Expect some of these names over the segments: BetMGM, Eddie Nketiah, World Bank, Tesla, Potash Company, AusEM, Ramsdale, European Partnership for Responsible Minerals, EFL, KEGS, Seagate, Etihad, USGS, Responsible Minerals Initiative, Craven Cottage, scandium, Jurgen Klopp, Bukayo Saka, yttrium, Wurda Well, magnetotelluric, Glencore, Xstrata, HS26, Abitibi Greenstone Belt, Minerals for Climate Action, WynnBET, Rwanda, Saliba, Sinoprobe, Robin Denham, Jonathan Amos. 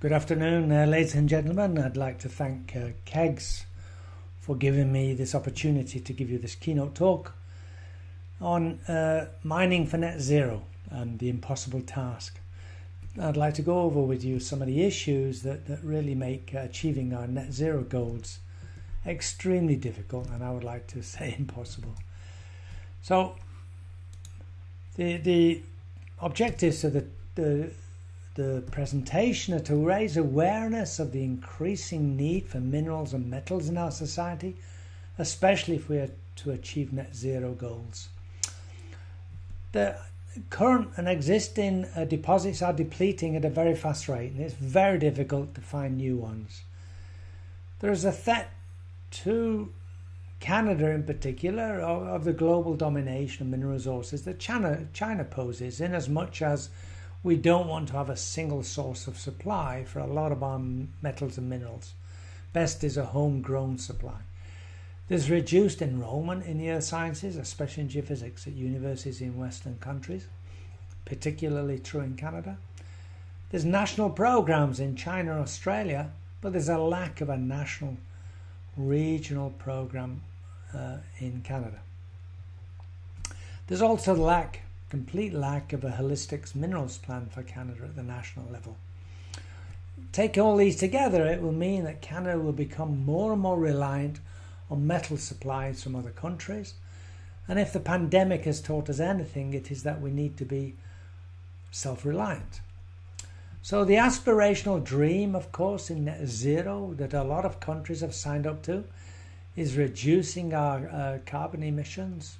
Good afternoon, ladies and gentlemen. I'd like to thank KEGS for giving me this opportunity to give you this keynote talk on mining for net zero and the impossible task. I'd like to go over with you some of the issues that really make achieving our net zero goals extremely difficult, and I would like to say impossible. So the objectives of the presentation are to raise awareness of the increasing need for minerals and metals in our society, especially if we are to achieve net zero goals. The current and existing deposits are depleting at a very fast rate, and it's very difficult to find new ones. There is a threat to Canada in particular of the global domination of mineral resources that China poses, in as much as we don't want to have a single source of supply for a lot of our metals and minerals. Best is a homegrown supply. There's reduced enrollment in the earth sciences, especially in geophysics, at universities in Western countries, particularly true in Canada. There's national programs in China and Australia, but there's a lack of a national regional program in Canada. There's also complete lack of a holistic minerals plan for Canada at the national level. Take all these together, it will mean that Canada will become more and more reliant on metal supplies from other countries. And if the pandemic has taught us anything, it is that we need to be self-reliant. So the aspirational dream, of course, in net zero that a lot of countries have signed up to is reducing our carbon emissions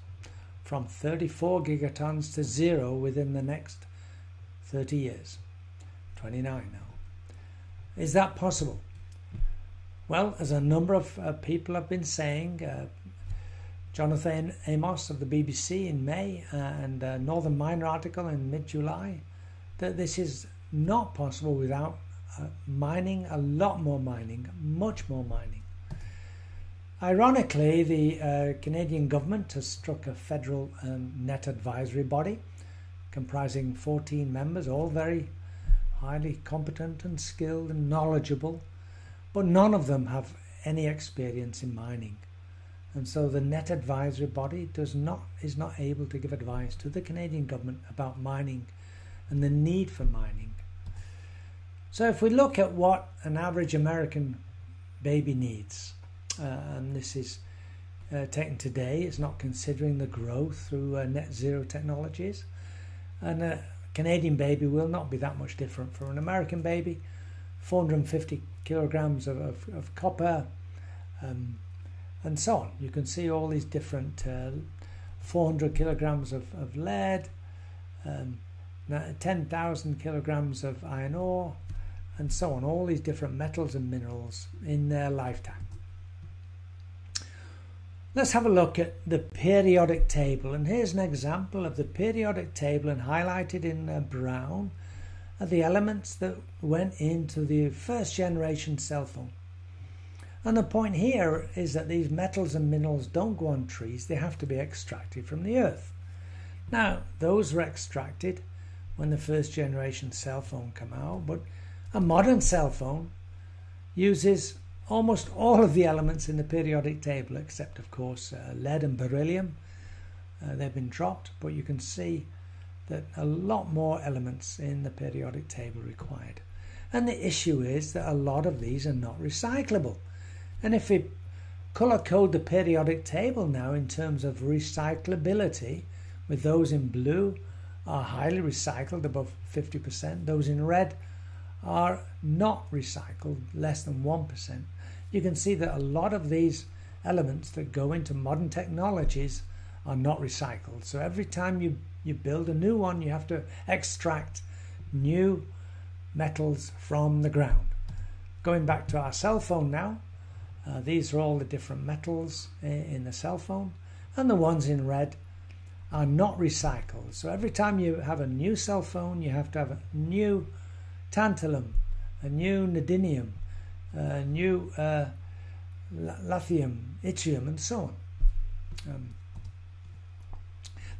from 34 gigatons to zero within the next 30 years. 29 now. Is that possible? Well, as a number of people have been saying, Jonathan Amos of the BBC in May and a Northern Miner article in mid-July, that this is not possible without mining, a lot more mining, much more mining. Ironically, the Canadian government has struck a federal net advisory body comprising 14 members, all very highly competent and skilled and knowledgeable, but none of them have any experience in mining. And so the net advisory body is not able to give advice to the Canadian government about mining and the need for mining. So if we look at what an average American baby needs, and this is taken today, it's not considering the growth through net zero technologies, and a Canadian baby will not be that much different from an American baby. 450 kilograms of copper, and so on. You can see all these different 400 kilograms of lead, 10,000 kilograms of iron ore, and so on, all these different metals and minerals in their lifetime. Let's have a look at the periodic table, and here's an example of the periodic table, and highlighted in brown are the elements that went into the first generation cell phone. And the point here is that these metals and minerals don't go on trees, they have to be extracted from the earth. Now, those were extracted when the first generation cell phone came out, but a modern cell phone uses almost all of the elements in the periodic table, except of course lead and beryllium. They've been dropped, but you can see that a lot more elements in the periodic table required. And the issue is that a lot of these are not recyclable. And if we color code the periodic table now in terms of recyclability, with those in blue are highly recycled, above 50%, those in red are not recycled, less than 1%. You can see that a lot of these elements that go into modern technologies are not recycled. So every time you build a new one, you have to extract new metals from the ground. Going back to our cell phone now, these are all the different metals in the cell phone, and the ones in red are not recycled. So every time you have a new cell phone, you have to have a new tantalum, a new neodymium, a new lithium, yttrium, and so on.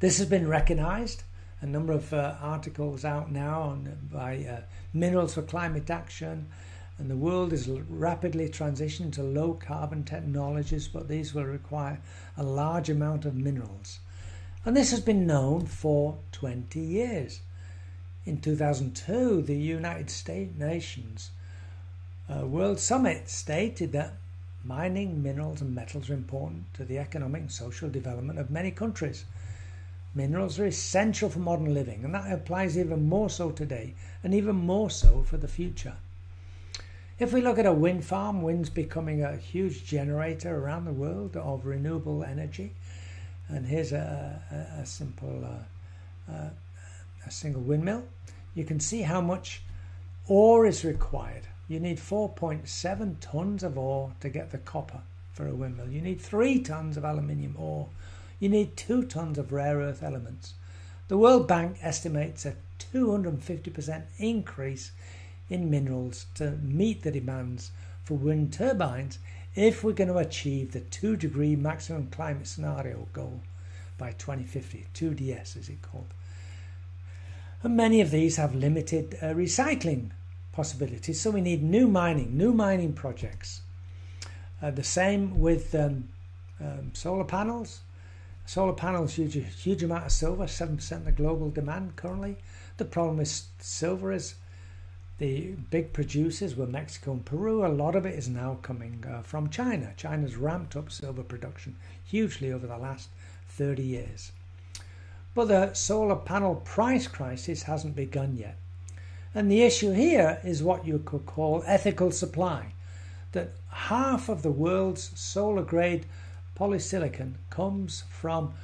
This has been recognized a number of articles out now by Minerals for Climate Action, and the world is rapidly transitioning to low carbon technologies, but these will require a large amount of minerals. And this has been known for 20 years. In 2002, the United Nations World Summit stated that mining, minerals and metals are important to the economic and social development of many countries. Minerals are essential for modern living, and that applies even more so today and even more so for the future. If we look at a wind farm, wind's becoming a huge generator around the world of renewable energy. And here's a single windmill. You can see how much ore is required. You need 4.7 tons of ore to get the copper for a windmill. You need 3 tons of aluminium ore. You need 2 tons of rare earth elements. The World Bank estimates a 250% increase in minerals to meet the demands for wind turbines if we're going to achieve the 2-degree maximum climate scenario goal by 2050, 2DS as it's called. And many of these have limited recycling possibilities, so we need new mining projects. The same with solar panels. Solar panels use a huge amount of silver, 7% of the global demand currently. The problem with silver is the big producers were Mexico and Peru. A lot of it is now coming from China. China's ramped up silver production hugely over the last 30 years. But the solar panel price crisis hasn't begun yet. And the issue here is what you could call ethical supply, that half of the world's solar grade polysilicon comes from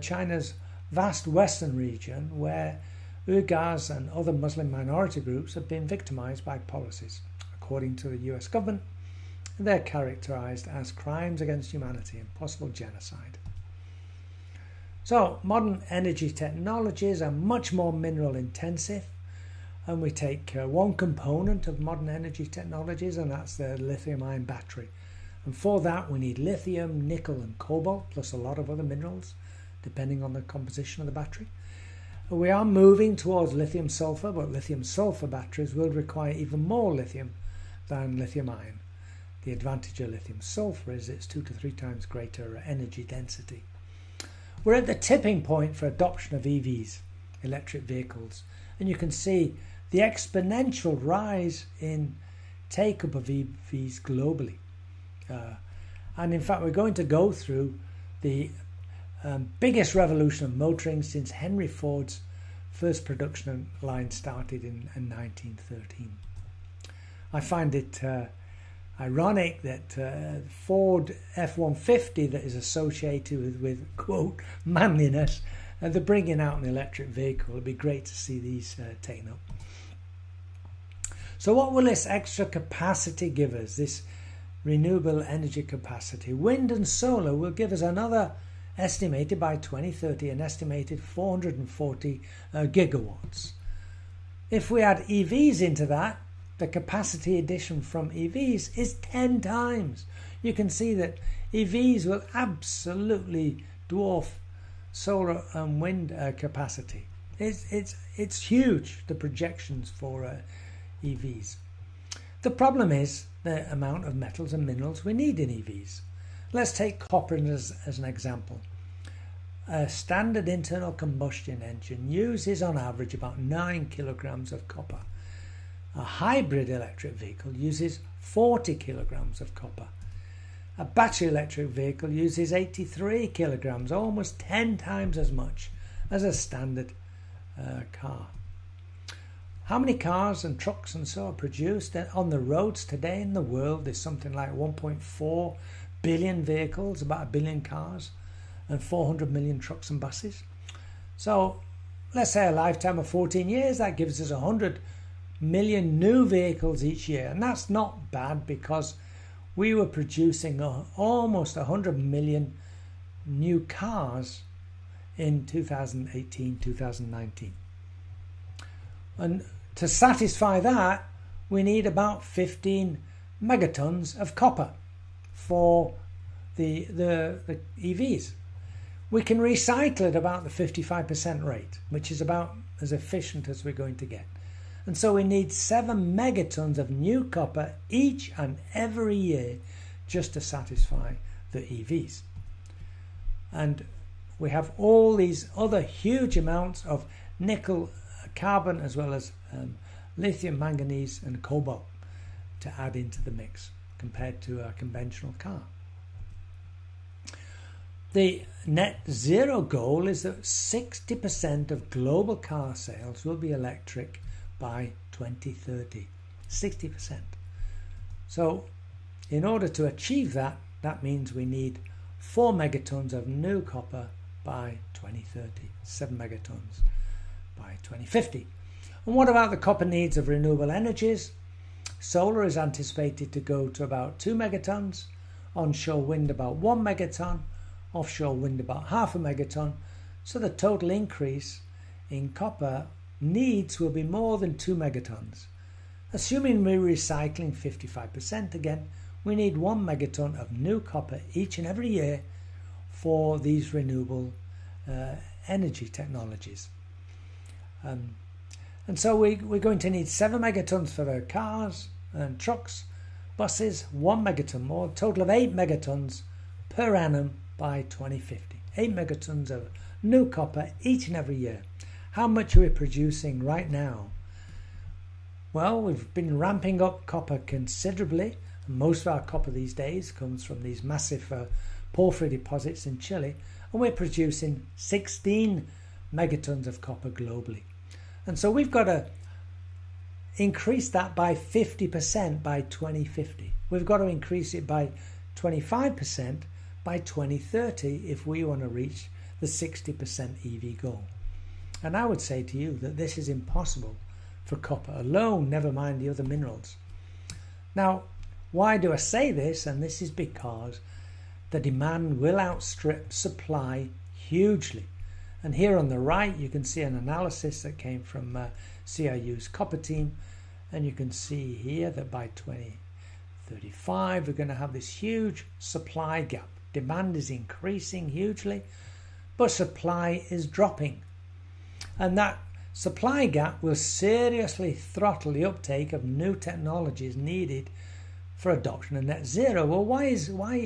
China's vast western region, where Uyghurs and other Muslim minority groups have been victimized by policies, according to the US government, and they're characterized as crimes against humanity and possible genocide. So modern energy technologies are much more mineral intensive, and we take one component of modern energy technologies, and that's the lithium-ion battery. And for that we need lithium, nickel and cobalt, plus a lot of other minerals, depending on the composition of the battery. We are moving towards lithium sulfur, but lithium sulfur batteries will require even more lithium than lithium ion. The advantage of lithium sulfur is it's 2 to 3 times greater energy density. We're at the tipping point for adoption of EVs, electric vehicles, and you can see the exponential rise in take up of EVs globally. And in fact, we're going to go through the biggest revolution of motoring since Henry Ford's first production line started in 1913. I find it ironic that Ford F-150 that is associated with quote manliness, and they're bringing out an electric vehicle. It'd be great to see these taken up. So what will this extra capacity give us, this renewable energy capacity? Wind and solar will give us another, estimated by 2030, an estimated 440 gigawatts. If we add EVs into that, the capacity addition from EVs is 10 times. You can see that EVs will absolutely dwarf solar and wind capacity. It's huge, the projections for EVs. The problem is the amount of metals and minerals we need in EVs. Let's take copper as an example. A standard internal combustion engine uses on average about 9 kilograms of copper. A hybrid electric vehicle uses 40 kilograms of copper. A battery electric vehicle uses 83 kilograms, almost 10 times as much as a standard car. How many cars and trucks and so are produced on the roads today in the world? There's something like 1.4 billion vehicles, about 1 billion cars, and 400 million trucks and buses. So let's say a lifetime of 14 years, that gives us 100 million new vehicles each year. And that's not bad, because we were producing almost 100 million new cars in 2018, 2019. And to satisfy that, we need about 15 megatons of copper for the EVs. We can recycle at about the 55% rate, which is about as efficient as we're going to get. And so we need 7 megatons of new copper each and every year just to satisfy the EVs. And we have all these other huge amounts of nickel, carbon, as well as lithium, manganese and cobalt to add into the mix compared to a conventional car. The net zero goal is that 60% of global car sales will be electric by 2030. 60%. So in order to achieve that, that means we need 4 megatons of new copper by 2030, 7 megatons by 2050. And what about the copper needs of renewable energies? Solar is anticipated to go to about 2 megatons, onshore wind about 1 megaton, offshore wind about 0.5 megaton. So the total increase in copper needs will be more than 2 megatons. Assuming we're recycling 55% again, we need 1 megaton of new copper each and every year for these renewable energy technologies. And so we're going to need 7 megatons for the cars and trucks, buses, 1 megaton more, a total of 8 megatons per annum by 2050. 8 megatons of new copper each and every year. How much are we producing right now? Well, we've been ramping up copper considerably. Most of our copper these days comes from these massive porphyry deposits in Chile, and we're producing 16 megatons of copper globally. And so we've got to increase that by 50% by 2050. We've got to increase it by 25% by 2030 if we want to reach the 60% EV goal. And I would say to you that this is impossible for copper alone, never mind the other minerals. Now, why do I say this? And this is because the demand will outstrip supply hugely. And here on the right, you can see an analysis that came from CRU's copper team. And you can see here that by 2035, we're going to have this huge supply gap. Demand is increasing hugely, but supply is dropping. And that supply gap will seriously throttle the uptake of new technologies needed for adoption of net zero. Well, why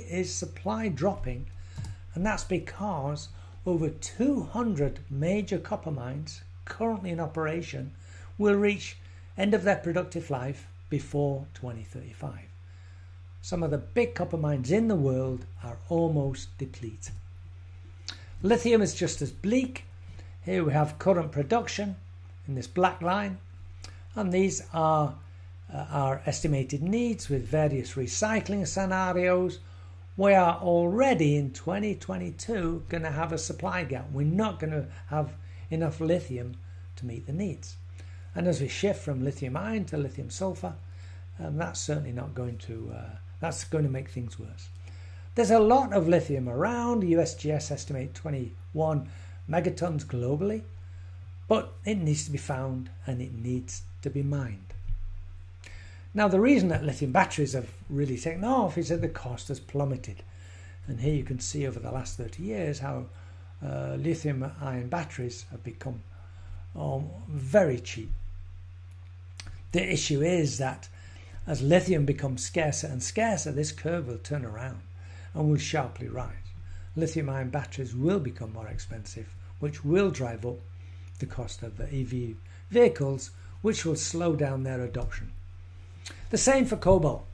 is supply dropping? And that's because over 200 major copper mines currently in operation will reach end of their productive life before 2035. Some of the big copper mines in the world are almost depleted. Lithium is just as bleak. Here we have current production in this black line, and these are our estimated needs with various recycling scenarios. We are already in 2022 going to have a supply gap. We're not going to have enough lithium to meet the needs. And as we shift from lithium iron to lithium sulfur, that's certainly not going to, that's going to make things worse. There's a lot of lithium around. USGS estimate 21 megatons globally, but it needs to be found and it needs to be mined. Now, the reason that lithium batteries have really taken off is that the cost has plummeted. And here you can see over the last 30 years how lithium-ion batteries have become very cheap. The issue is that as lithium becomes scarcer and scarcer, this curve will turn around and will sharply rise. Lithium-ion batteries will become more expensive, which will drive up the cost of the EV vehicles, which will slow down their adoption. The same for cobalt.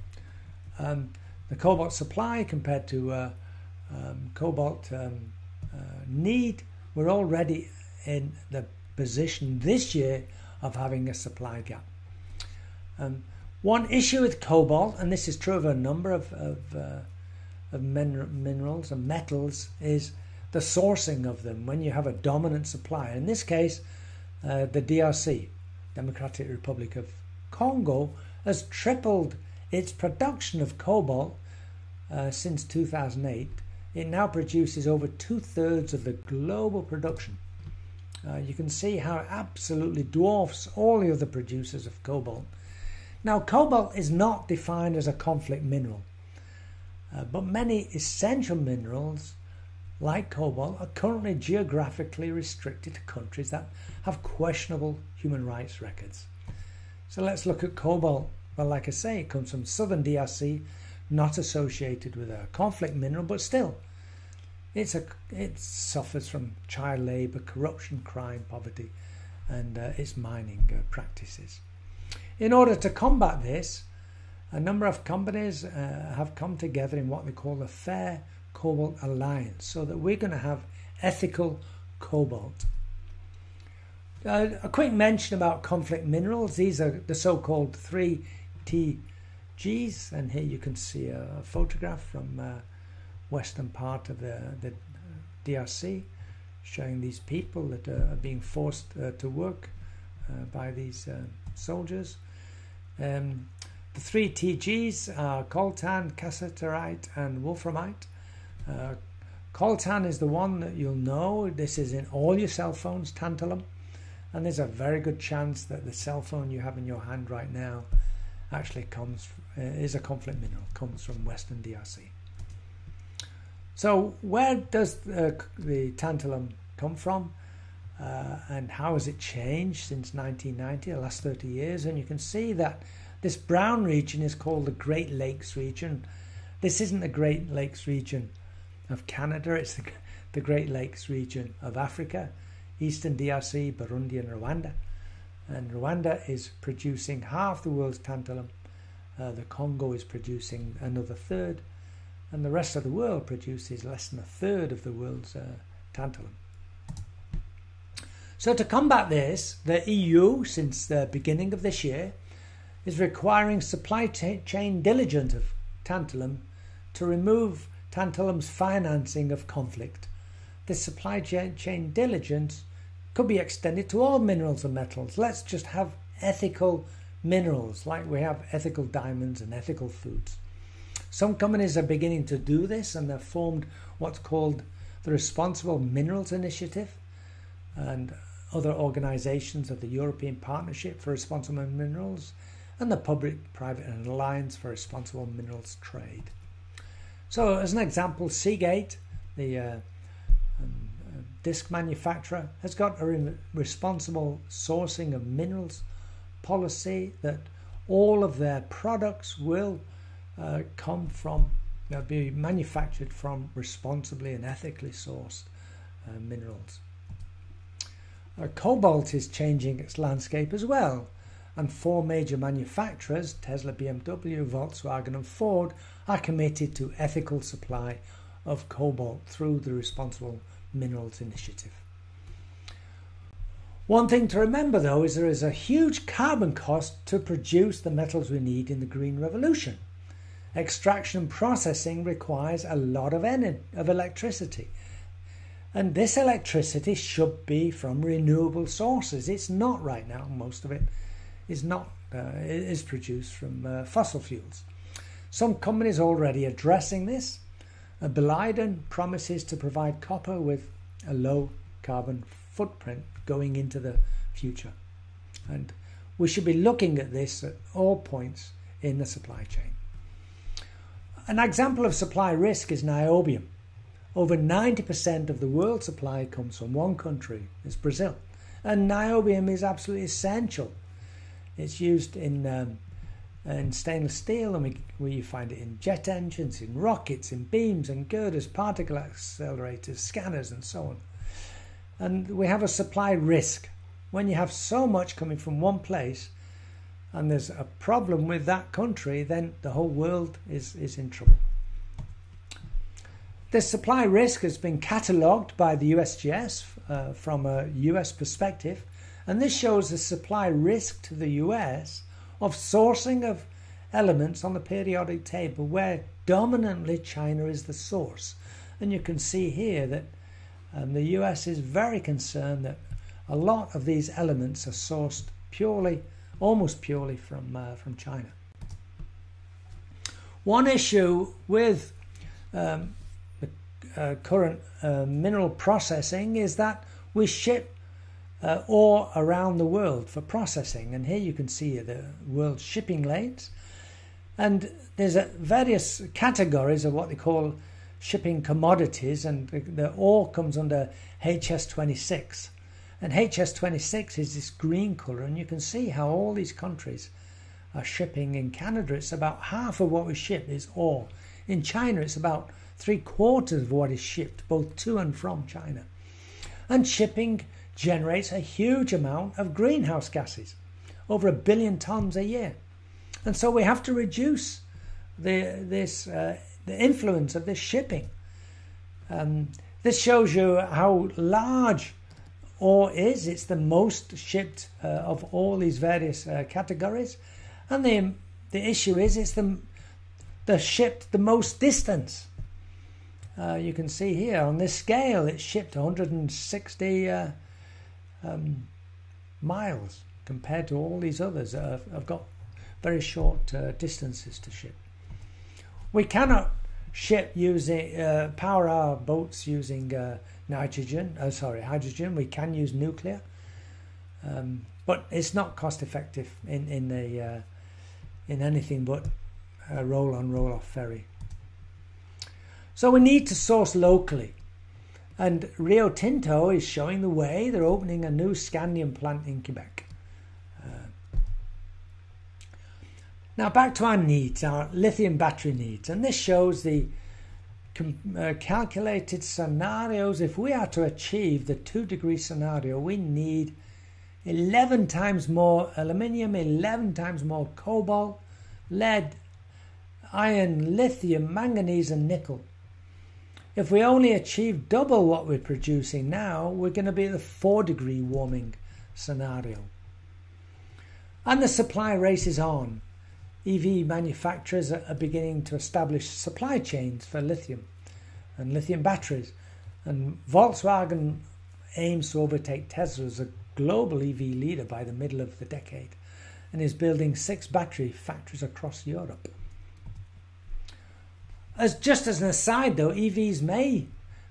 The cobalt supply compared to cobalt need, we're already in the position this year of having a supply gap. One issue with cobalt, and this is true of a number of minerals and metals, is the sourcing of them when you have a dominant supplier. In this case, the DRC, Democratic Republic of Congo, has tripled its production of cobalt since 2008. It now produces over 2/3 of the global production. You can see how it absolutely dwarfs all the other producers of cobalt. Now, cobalt is not defined as a conflict mineral, but many essential minerals like cobalt, are currently geographically restricted to countries that have questionable human rights records. So let's look at cobalt. Well, like I say, it comes from southern DRC, not associated with a conflict mineral, but still, it suffers from child labour, corruption, crime, poverty, and its mining practices. In order to combat this, a number of companies have come together in what they call the Fair Cobalt Alliance, so that we're going to have ethical cobalt. A quick mention about conflict minerals. These are the so-called 3 TGs, and here you can see a photograph from western part of the DRC showing these people that are being forced to work by these soldiers. The 3 TGs are coltan, cassiterite and wolframite. Coltan is the one that you'll know. This is in all your cell phones, tantalum, and there's a very good chance that the cell phone you have in your hand right now actually is a conflict mineral, comes from Western DRC. So where does the tantalum come from, and how has it changed since 1990, the last 30 years? And you can see that this brown region is called the Great Lakes region. This isn't the Great Lakes region of Canada, it's the Great Lakes region of Africa, Eastern DRC, Burundi and Rwanda. And Rwanda is producing half the world's tantalum, the Congo is producing another third, and the rest of the world produces less than a third of the world's tantalum. So to combat this, the EU, since the beginning of this year, is requiring supply chain diligence of tantalum to remove tantalum's financing of conflict. This supply chain diligence could be extended to all minerals and metals. Let's just have ethical minerals, like we have ethical diamonds and ethical foods. Some companies are beginning to do this, and they've formed what's called the Responsible Minerals Initiative, and other organisations of the European Partnership for Responsible Minerals and the Public-Private Alliance for Responsible Minerals Trade. So as an example, Seagate, the disc manufacturer, has got a responsible sourcing of minerals policy that all of their products will come from, be manufactured from responsibly and ethically sourced minerals. Cobalt is changing its landscape as well, and four major manufacturers, Tesla, BMW, Volkswagen and Ford, are committed to ethical supply of cobalt through the Responsible Minerals Initiative. One thing to remember though is there is a huge carbon cost to produce the metals we need in the Green Revolution. Extraction and processing requires a lot of electricity, and this electricity should be from renewable sources. It's not right now. Most of it is not is produced from fossil fuels. Some companies are already addressing this. Beliden promises to provide copper with a low carbon footprint going into the future, and we should be looking at this at all points in the supply chain. An example of supply risk is niobium. Over 90% of the world's supply comes from one country, it's Brazil, and niobium is absolutely essential. It's used in stainless steel, and you find it in jet engines, in rockets, in beams and girders, particle accelerators, scanners and so on. And we have a supply risk when you have so much coming from one place, and there's a problem with that country, then the whole world is in trouble. This supply risk has been catalogued by the USGS from a US perspective, and this shows the supply risk to the US of sourcing of elements on the periodic table where dominantly China is the source. And you can see here that the US is very concerned that a lot of these elements are sourced purely, almost purely from China. One issue with the current mineral processing is that we ship ore around the world for processing, and here you can see the world shipping lanes, and there's various categories of what they call shipping commodities, and the ore comes under HS26. And HS26 is this green colour, and you can see how all these countries are shipping. In Canada, it's about half of what we ship is ore. In China, it's about 3/4 of what is shipped, both to and from China. And shipping generates a huge amount of greenhouse gases, over 1 billion tonnes a year. And so we have to reduce the influence of this shipping. This shows you how large ore is. It's the most shipped of all these various categories. And the issue is it's the shipped the most distance. You can see here on this scale, it's shipped 160 miles compared to all these others that have got very short distances to ship. We cannot ship using power our boats using hydrogen. We can use nuclear, but it's not cost effective in anything but a roll-on, roll-off ferry. So we need to source locally, and Rio Tinto is showing the way. They're opening a new scandium plant in Quebec. Now back to our needs, our lithium battery needs, and this shows the calculated scenarios. If we are to achieve the 2-degree scenario, we need 11 times more aluminium, 11 times more cobalt, lead, iron, lithium, manganese and nickel. If we only achieve double what we're producing now, we're going to be at the 4-degree warming scenario. And the supply race is on. EV manufacturers are beginning to establish supply chains for lithium and lithium batteries. And Volkswagen aims to overtake Tesla as a global EV leader by the middle of the decade, and is building 6 battery factories across Europe. As just as an aside though, EVs may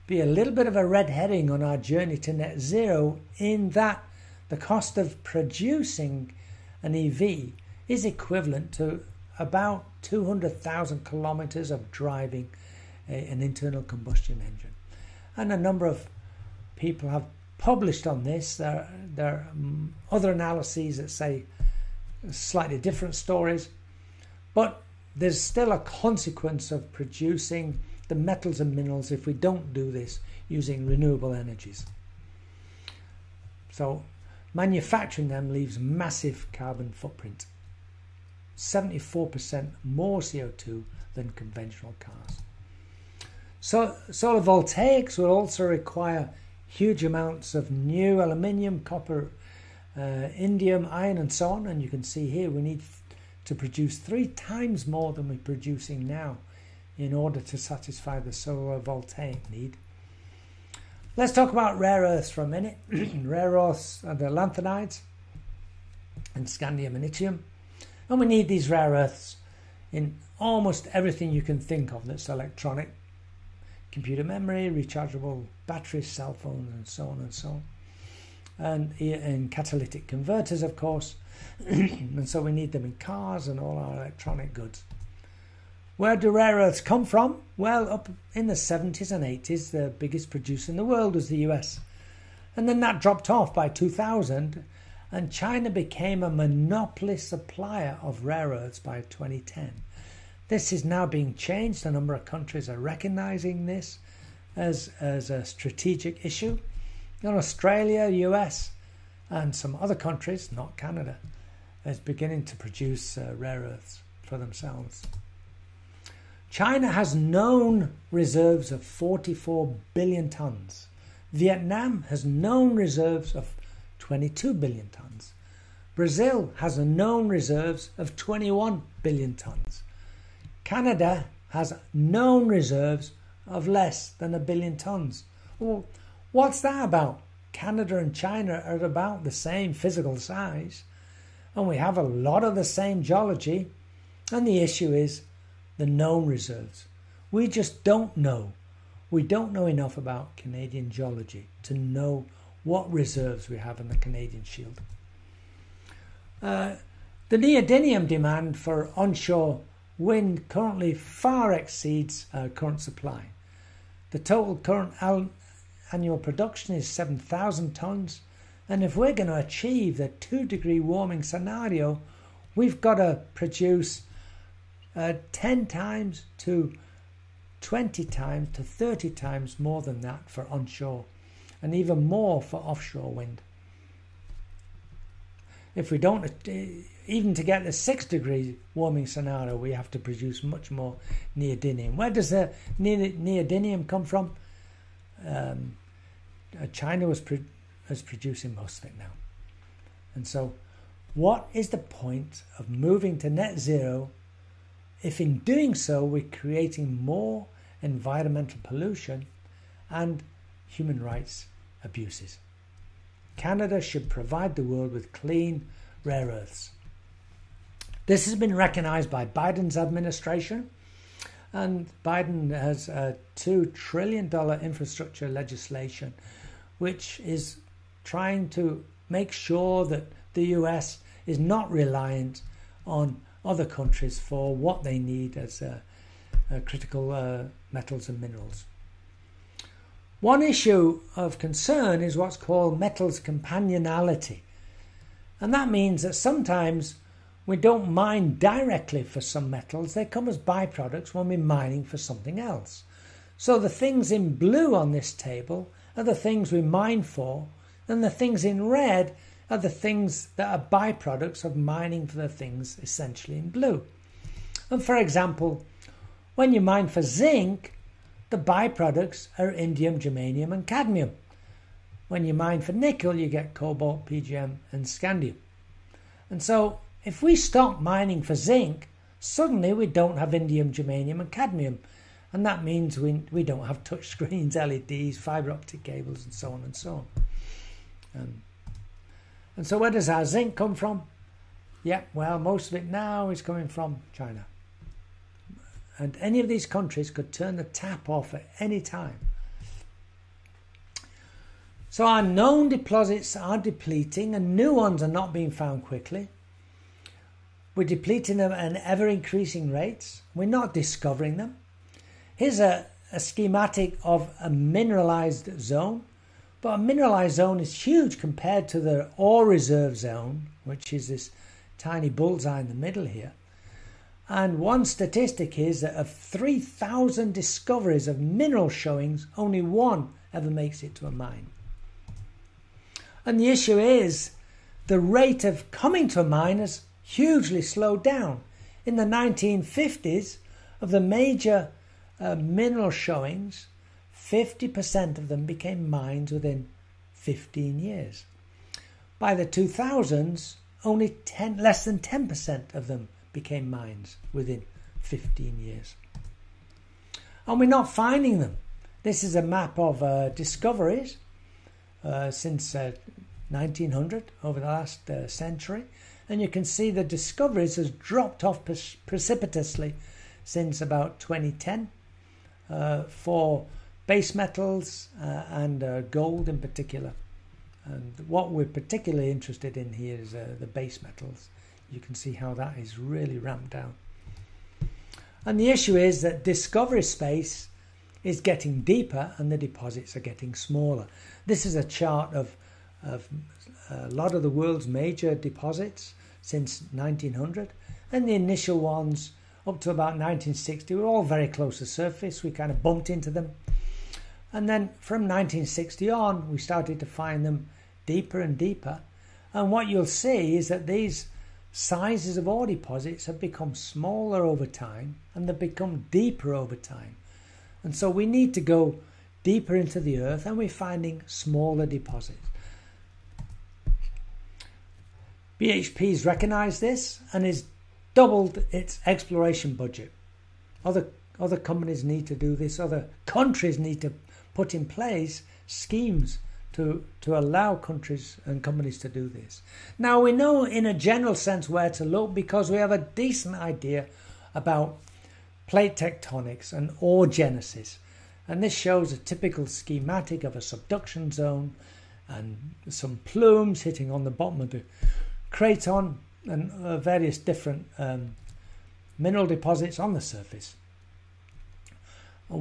be a little bit of a red herring on our journey to net zero, in that the cost of producing an EV is equivalent to about 200,000 kilometers of driving an internal combustion engine. And a number of people have published on this. There are other analyses that say slightly different stories, but there's still a consequence of producing the metals and minerals if we don't do this using renewable energies. So manufacturing them leaves massive carbon footprint, 74% more CO2 than conventional cars. So solar voltaics will also require huge amounts of new aluminium, copper, indium, iron and so on. And you can see here we need to produce 3 times more than we're producing now in order to satisfy the solar voltaic need. Let's talk about rare earths for a minute. Rare earths are the lanthanides and scandium and yttrium. And we need these rare earths in almost everything you can think of that's electronic: computer memory, rechargeable batteries, cell phones and so on and so on. And in catalytic converters, of course. And so we need them in cars and all our electronic goods. Where do rare earths come from? Well, up in the 70s and 80s, the biggest producer in the world was the US. And then that dropped off by 2000. And China became a monopoly supplier of rare earths by 2010. This is now being changed. A number of countries are recognizing this as a strategic issue. In Australia, US and some other countries, not Canada, is beginning to produce rare earths for themselves. China has known reserves of 44 billion tonnes. Vietnam has known reserves of 22 billion tonnes. Brazil has a known reserves of 21 billion tonnes. Canada has known reserves of less than 1 billion tonnes. Well, what's that about? Canada and China are about the same physical size, and we have a lot of the same geology, and the issue is the known reserves. We just don't know. We don't know enough about Canadian geology to know what reserves we have in the Canadian Shield. The neodymium demand for onshore wind currently far exceeds current supply. The total current annual production is 7,000 tonnes. And if we're going to achieve the 2-degree warming scenario, we've got to produce 10 times to 20 times to 30 times more than that for onshore, and even more for offshore wind. If we don't, even to get the 6-degree warming scenario, we have to produce much more neodymium. Where does the neodymium come from? China is producing most of it now. And so what is the point of moving to net zero if in doing so we're creating more environmental pollution and human rights abuses? Canada should provide the world with clean rare earths. This has been recognized by Biden's administration, and Biden has a $2 trillion infrastructure legislation which is trying to make sure that the US is not reliant on other countries for what they need as critical metals and minerals. One issue of concern is what's called metals companionality. And that means that sometimes we don't mine directly for some metals. They come as byproducts when we're mining for something else. So the things in blue on this table are the things we mine for, and the things in red are the things that are byproducts of mining for the things essentially in blue. And for example, when you mine for zinc, the byproducts are indium, germanium and cadmium. When you mine for nickel, you get cobalt, PGM and scandium. And so if we stop mining for zinc, suddenly we don't have indium, germanium and cadmium. And that means we don't have touch screens, LEDs, fibre optic cables and so on and so on. And so where does our zinc come from? Yeah, well, most of it now is coming from China. And any of these countries could turn the tap off at any time. So our known deposits are depleting and new ones are not being found quickly. We're depleting them at an ever-increasing rates. We're not discovering them. Here's a schematic of a mineralized zone. But a mineralized zone is huge compared to the ore reserve zone, which is this tiny bullseye in the middle here. And one statistic is that of 3,000 discoveries of mineral showings, only one ever makes it to a mine. And the issue is the rate of coming to a mine has hugely slowed down. In the 1950s, of the major mineral showings, 50% of them became mines within 15 years. By the 2000s, only less than 10% of them became mines within 15 years. And we're not finding them. This is a map of discoveries since 1900, over the last century. And you can see the discoveries has dropped off precipitously since about 2010 for base metals and gold in particular. And what we're particularly interested in here is the base metals. You can see how that is really ramped down. And the issue is that discovery space is getting deeper and the deposits are getting smaller. This is a chart of a lot of the world's major deposits since 1900, and the initial ones up to about 1960 were all very close to surface. We kind of bumped into them. And then from 1960 on, we started to find them deeper and deeper. And what you'll see is that these sizes of ore deposits have become smaller over time, and they've become deeper over time. And so we need to go deeper into the earth, and we're finding smaller deposits. BHP's recognized this and has doubled its exploration budget. Other companies need to do this. Other countries need to put in place schemes to allow countries and companies to do this. Now, we know in a general sense where to look because we have a decent idea about plate tectonics and ore genesis. And this shows a typical schematic of a subduction zone and some plumes hitting on the bottom of the craton and various different mineral deposits on the surface.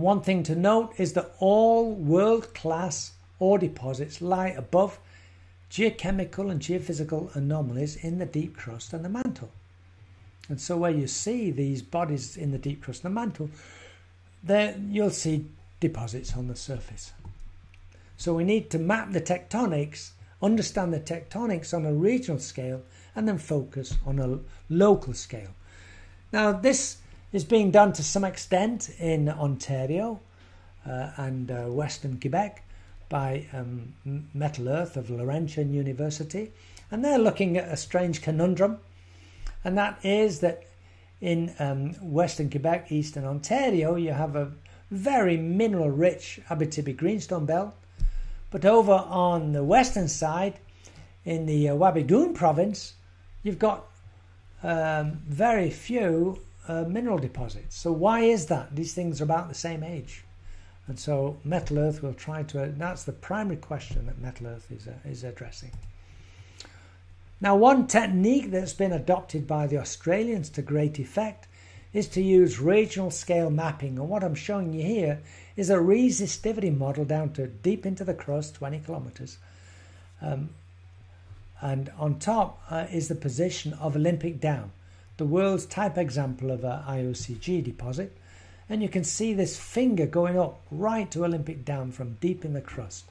One thing to note is that all world-class ore deposits lie above geochemical and geophysical anomalies in the deep crust and the mantle. And so where you see these bodies in the deep crust and the mantle, there you'll see deposits on the surface. So we need to map the tectonics, understand the tectonics on a regional scale, and then focus on a local scale. Now this is being done to some extent in Ontario and Western Quebec by Metal Earth of Laurentian University, and they're looking at a strange conundrum, and that is that in Western Quebec, Eastern Ontario, you have a very mineral-rich Abitibi Greenstone Belt, but over on the western side, in the Wabigoon province, you've got very few mineral deposits. So why is that? These things are about the same age, and so Metal Earth will try to. That's the primary question that Metal Earth is addressing. Now, one technique that's been adopted by the Australians to great effect is to use regional scale mapping, and what I'm showing you here is a resistivity model down to deep into the crust, 20 kilometers. And on top is the position of Olympic Dam, the world's type example of an IOCG deposit. And you can see this finger going up right to Olympic Dam from deep in the crust.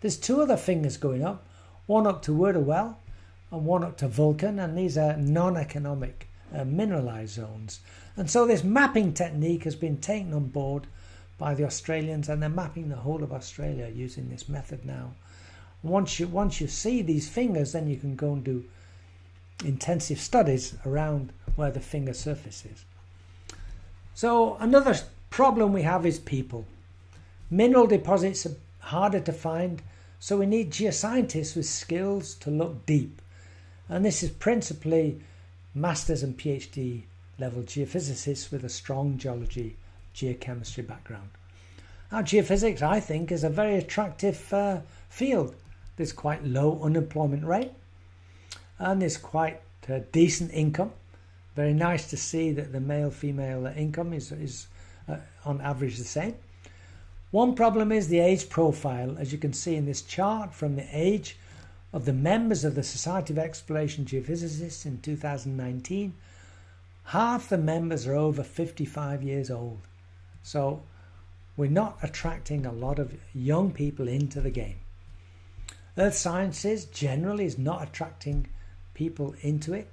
There's two other fingers going up, one up to Wurda Well and one up to Vulcan, and these are non-economic mineralized zones. And so this mapping technique has been taken on board by the Australians, and they're mapping the whole of Australia using this method now. Once you see these fingers, then you can go and do intensive studies around where the finger surface is. So another problem we have is people. Mineral deposits are harder to find, so we need geoscientists with skills to look deep. And this is principally masters and PhD level geophysicists with a strong geology, geochemistry background. Now, geophysics, I think, is a very attractive field. There's quite low unemployment rate, and there's quite decent income. Very nice to see that the male-female income is on average the same. One problem is the age profile, as you can see in this chart from the age of the members of the Society of Exploration Geophysicists in 2019. Half the members are over 55 years old. So we're not attracting a lot of young people into the game. Earth sciences generally is not attracting people into it.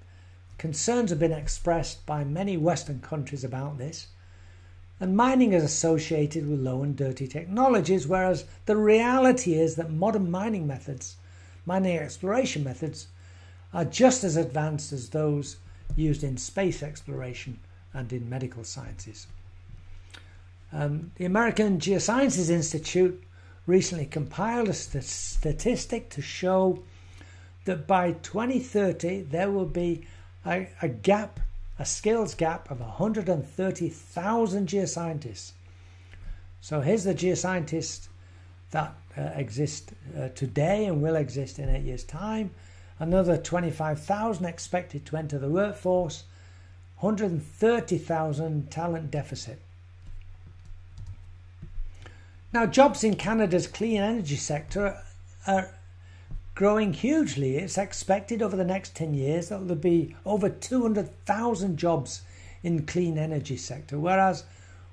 Concerns have been expressed by many Western countries about this. And mining is associated with low and dirty technologies, whereas the reality is that modern mining methods, mining exploration methods, are just as advanced as those used in space exploration and in medical sciences. The American Geosciences Institute recently compiled a statistic to show that by 2030 there will be a skills gap of 130,000 geoscientists. So here's the geoscientists that exist today and will exist in 8 years' time. Another 25,000 expected to enter the workforce, 130,000 talent deficit. Now, jobs in Canada's clean energy sector are growing hugely. It's expected over the next 10 years that there'll be over 200,000 jobs in clean energy sector, whereas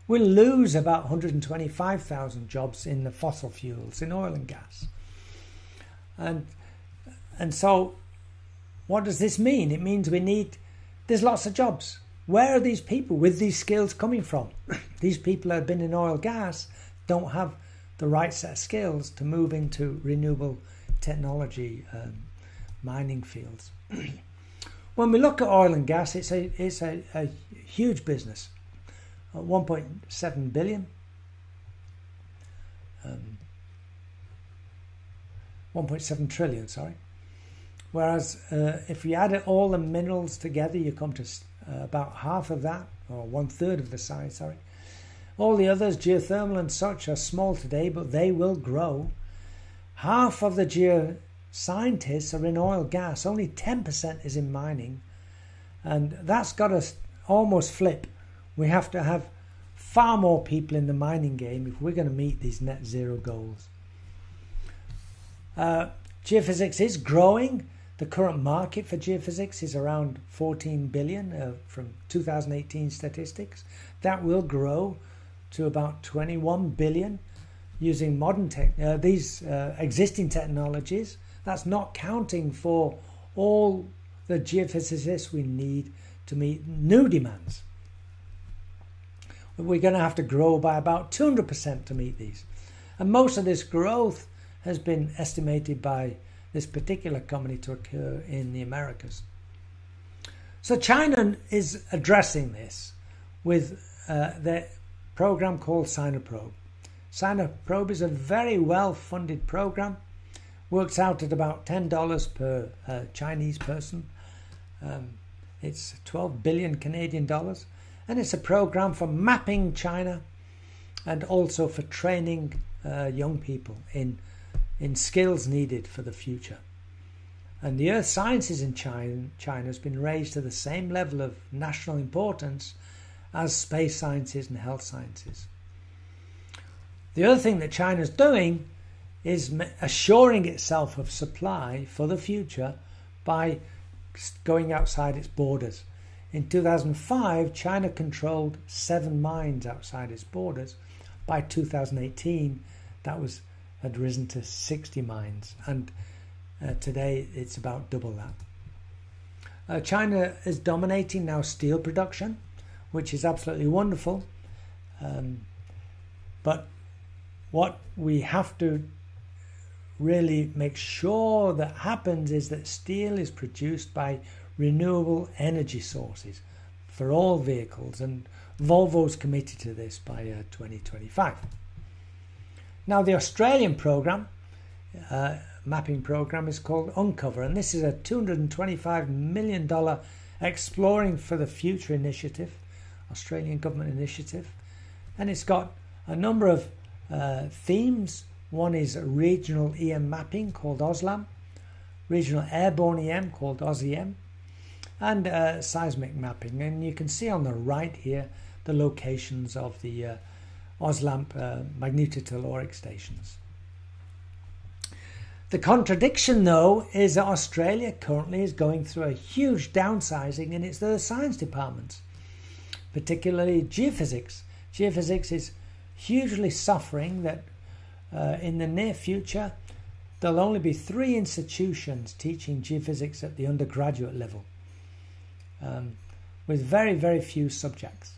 we'll lose about 125,000 jobs in the fossil fuels, in oil and gas. And so what does this mean? It means there's lots of jobs. Where are these people with these skills coming from? These people have been in oil and gas, don't have the right set of skills to move into renewable technology mining fields. When we look at oil and gas, it's a huge business, 1.7 billion. 1.7 trillion, sorry. Whereas if you add all the minerals together, you come to about half of that, or 1/3 of the size, sorry. All the others, geothermal and such, are small today, but they will grow. Half of the geoscientists are in oil gas. Only 10% is in mining. And that's got us almost flip. We have to have far more people in the mining game if we're going to meet these net zero goals. Geophysics is growing. The current market for geophysics is around 14 billion from 2018 statistics. That will grow to about 21 billion using modern existing technologies. That's not counting for all the geophysicists we need to meet new demands. We're going to have to grow by about 200% to meet these. And most of this growth has been estimated by this particular company to occur in the Americas. So China is addressing this with their program called Sinoprobe. Sinoprobe is a very well-funded program, works out at about $10 per Chinese person. It's 12 billion Canadian dollars. And it's a program for mapping China and also for training young people in skills needed for the future. And the earth sciences in China has been raised to the same level of national importance as space sciences and health sciences. The other thing that China's doing is assuring itself of supply for the future by going outside its borders. In 2005, China controlled 7 mines outside its borders. By 2018, that had risen to 60 mines, and today it's about double that. China is dominating now steel production, which is absolutely wonderful. But what we have to really make sure that happens is that steel is produced by renewable energy sources for all vehicles, and Volvo's committed to this by 2025. Now the Australian program, mapping program, is called Uncover, and this is a $225 million Exploring for the Future initiative, Australian government initiative, and it's got a number of themes. One is regional EM mapping called Auslamp, regional airborne EM called AusEM, and seismic mapping. And you can see on the right here the locations of the Auslamp magnetotelluric stations. The contradiction, though, is that Australia currently is going through a huge downsizing in its earth science departments, particularly geophysics. Geophysics is hugely suffering that in the near future there'll only be 3 institutions teaching geophysics at the undergraduate level, with very, very few subjects,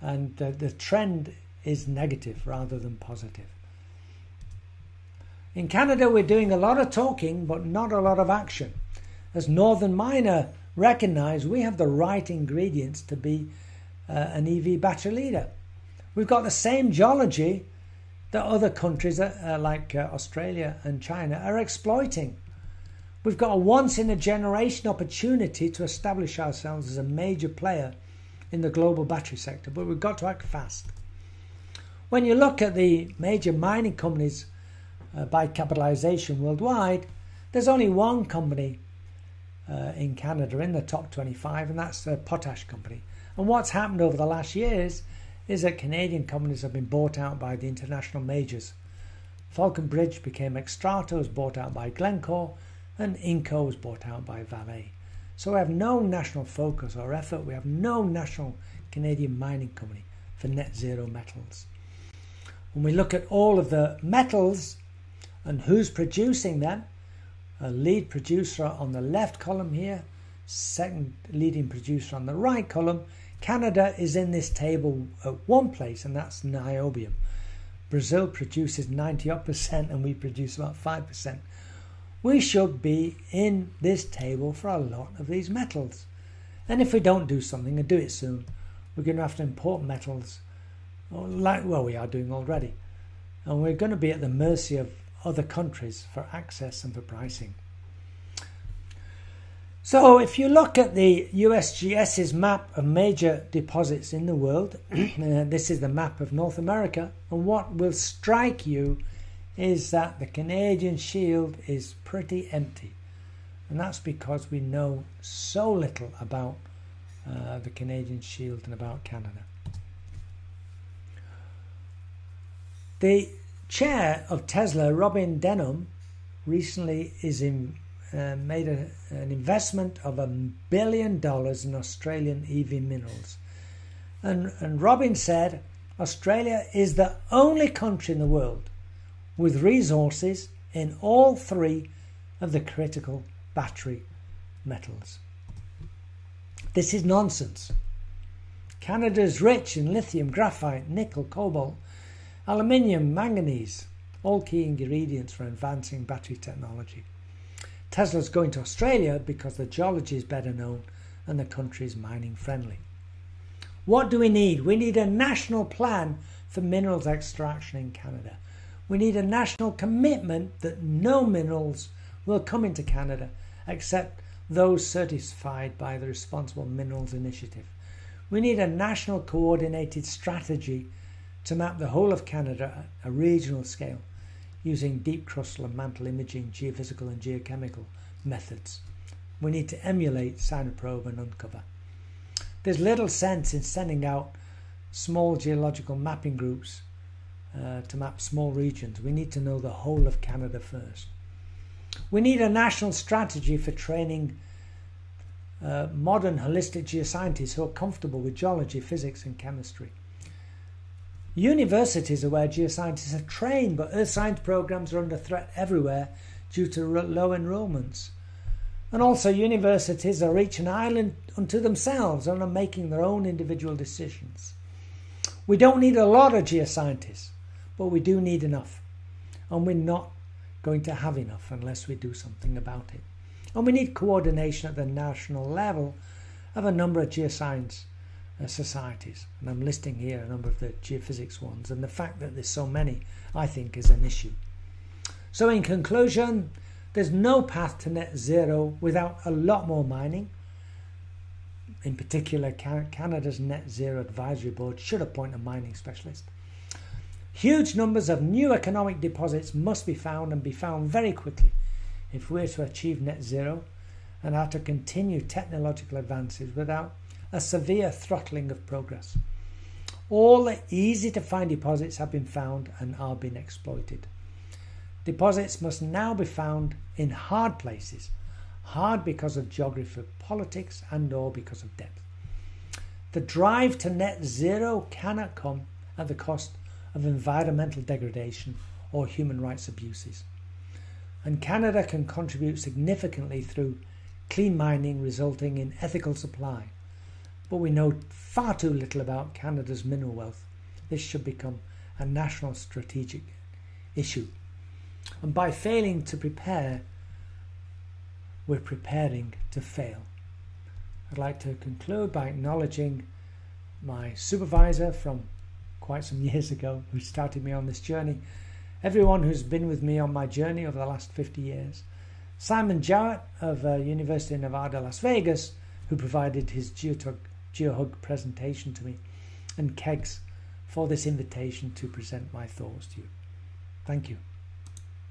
and the trend is negative rather than positive. In Canada, we're doing a lot of talking but not a lot of action. As Northern Miner recognise, we have the right ingredients to be an EV battery leader. We've got the same geology that other countries like Australia and China are exploiting. We've got a once-in-a-generation opportunity to establish ourselves as a major player in the global battery sector, but we've got to act fast. When you look at the major mining companies by capitalization worldwide, there's only one company in Canada in the top 25, and that's the potash company. And what's happened over the last years is that Canadian companies have been bought out by the international majors. Falconbridge became Xstrata, was bought out by Glencore, and Inco was bought out by Vale. So we have no national focus or effort. We have no national Canadian mining company for net zero metals. When we look at all of the metals and who's producing them, a lead producer on the left column here, second leading producer on the right column, Canada is in this table at one place, and that's niobium. Brazil produces 90% and we produce about 5%. We should be in this table for a lot of these metals. And if we don't do something and do it soon, we're going to have to import metals like we are doing already. And we're going to be at the mercy of other countries for access and for pricing. So if you look at the USGS's map of major deposits in the world, this is the map of North America, and what will strike you is that the Canadian shield is pretty empty, and that's because we know so little about the Canadian shield and about Canada. The chair of Tesla, Robin Denham, recently made an investment of $1 billion in Australian EV minerals. And Robin said, Australia is the only country in the world with resources in all three of the critical battery metals. This is nonsense. Canada's rich in lithium, graphite, nickel, cobalt, aluminium, manganese, all key ingredients for advancing battery technology. Tesla's going to Australia because the geology is better known and the country is mining friendly. What do we need? We need a national plan for minerals extraction in Canada. We need a national commitment that no minerals will come into Canada except those certified by the Responsible Minerals Initiative. We need a national coordinated strategy to map the whole of Canada at a regional scale using deep crustal and mantle imaging, geophysical and geochemical methods. We need to emulate Sinoprobe and Uncover. There's little sense in sending out small geological mapping groups to map small regions. We need to know the whole of Canada first. We need a national strategy for training modern holistic geoscientists who are comfortable with geology, physics and chemistry. Universities are where geoscientists are trained, but earth science programs are under threat everywhere due to low enrollments. And also universities are each an island unto themselves and are making their own individual decisions. We don't need a lot of geoscientists, but we do need enough. And we're not going to have enough unless we do something about it. And we need coordination at the national level of a number of geoscience societies. And I'm listing here a number of the geophysics ones. And the fact that there's so many, I think, is an issue. So in conclusion, there's no path to net zero without a lot more mining. In particular, Canada's Net Zero Advisory Board should appoint a mining specialist. Huge numbers of new economic deposits must be found and be found very quickly if we're to achieve net zero and are to continue technological advances without a severe throttling of progress. All the easy to find deposits have been found and are being exploited. Deposits must now be found in hard places, hard because of geography, politics, and or because of depth. The drive to net zero cannot come at the cost of environmental degradation or human rights abuses. And Canada can contribute significantly through clean mining resulting in ethical supply. But we know far too little about Canada's mineral wealth. This should become a national strategic issue. And by failing to prepare, we're preparing to fail. I'd like to conclude by acknowledging my supervisor from quite some years ago who started me on this journey, everyone who's been with me on my journey over the last 50 years, Simon Jowett of University of Nevada, Las Vegas, who provided his GeoHug presentation to me, and KEGS for this invitation to present my thoughts to you. Thank you.